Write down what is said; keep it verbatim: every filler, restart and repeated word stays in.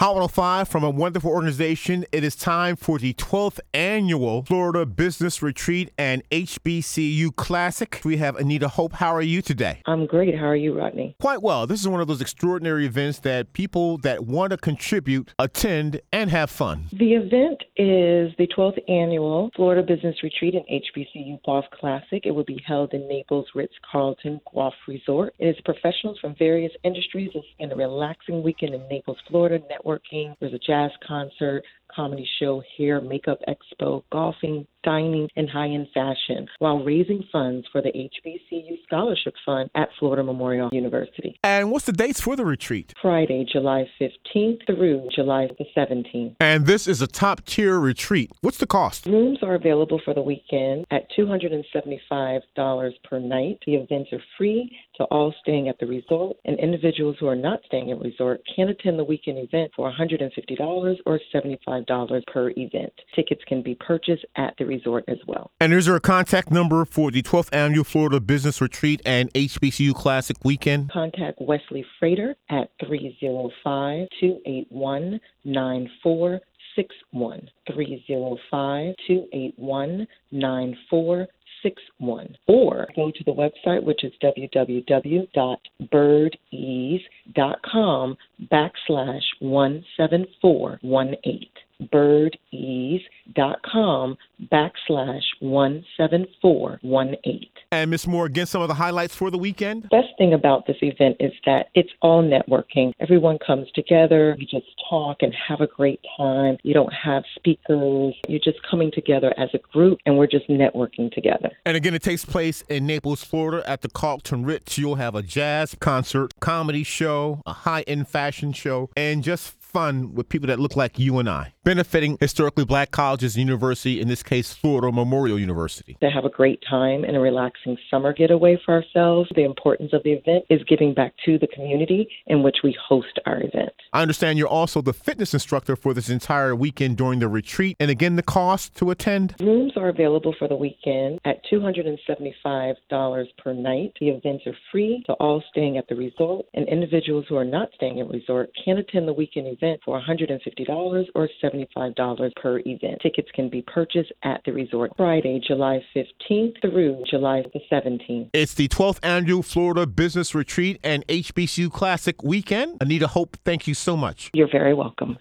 Hot one oh five from a wonderful organization. It is time for the twelfth annual Florida Business Retreat and H B C U Classic. We have Anita Hope. How are you today? I'm great. How are you, Rodney? Quite well. This is one of those extraordinary events that people that want to contribute, attend, and have fun. The event is the twelfth annual Florida Business Retreat and H B C U Golf Classic. It will be held in Naples Ritz-Carlton Golf Resort. It is professionals from various industries and a relaxing weekend in Naples, Florida. Network Working. There's a jazz concert, comedy show, hair, makeup expo, golfing, dining, and high-end fashion, while raising funds for the H B C U Scholarship Fund at Florida Memorial University. And what's the dates for the retreat? Friday, July fifteenth through July the seventeenth. And this is a top-tier retreat. What's the cost? Rooms are available for the weekend at two hundred seventy-five dollars per night. The events are free to all staying at the resort, and individuals who are not staying at resort can attend the weekend event for one hundred fifty dollars or seventy-five dollars per event. Tickets can be purchased at the resort as well. And is there a contact number for the twelfth Annual Florida Business Retreat and H B C U Classic Weekend? Contact Wesley Frater at three oh five, two eight one, nine four six one. three oh five, two eight one, nine four six one. Or go to the website, which is www.birdease.com backslash 17418. birdease.com backslash 17418. And Miz Moore, again, some of the highlights for the weekend? Best thing about this event is that it's all networking. Everyone comes together. You just talk and have a great time. You don't have speakers. You're just coming together as a group, and we're just networking together. And again, it takes place in Naples, Florida at the Carlton Ritz. You'll have a jazz concert, comedy show, a high-end fashion show, and just fun with people that look like you and I, benefiting historically black colleges and university, in this case, Florida Memorial University. To have a great time and a relaxing summer getaway for ourselves. The importance of the event is giving back to the community in which we host our event. I understand you're also the fitness instructor for this entire weekend during the retreat. And again, the cost to attend? Rooms are available for the weekend at two hundred seventy-five dollars per night. The events are free to all staying at the resort, and individuals who are not staying at resort can attend the weekend event for one hundred fifty dollars or seventy-five dollars per event. Tickets can be purchased at the resort Friday, July fifteenth through July the seventeenth. It's the twelfth Annual Florida Business Retreat and H B C U Classic Weekend. Anita Hope, thank you so much. You're very welcome.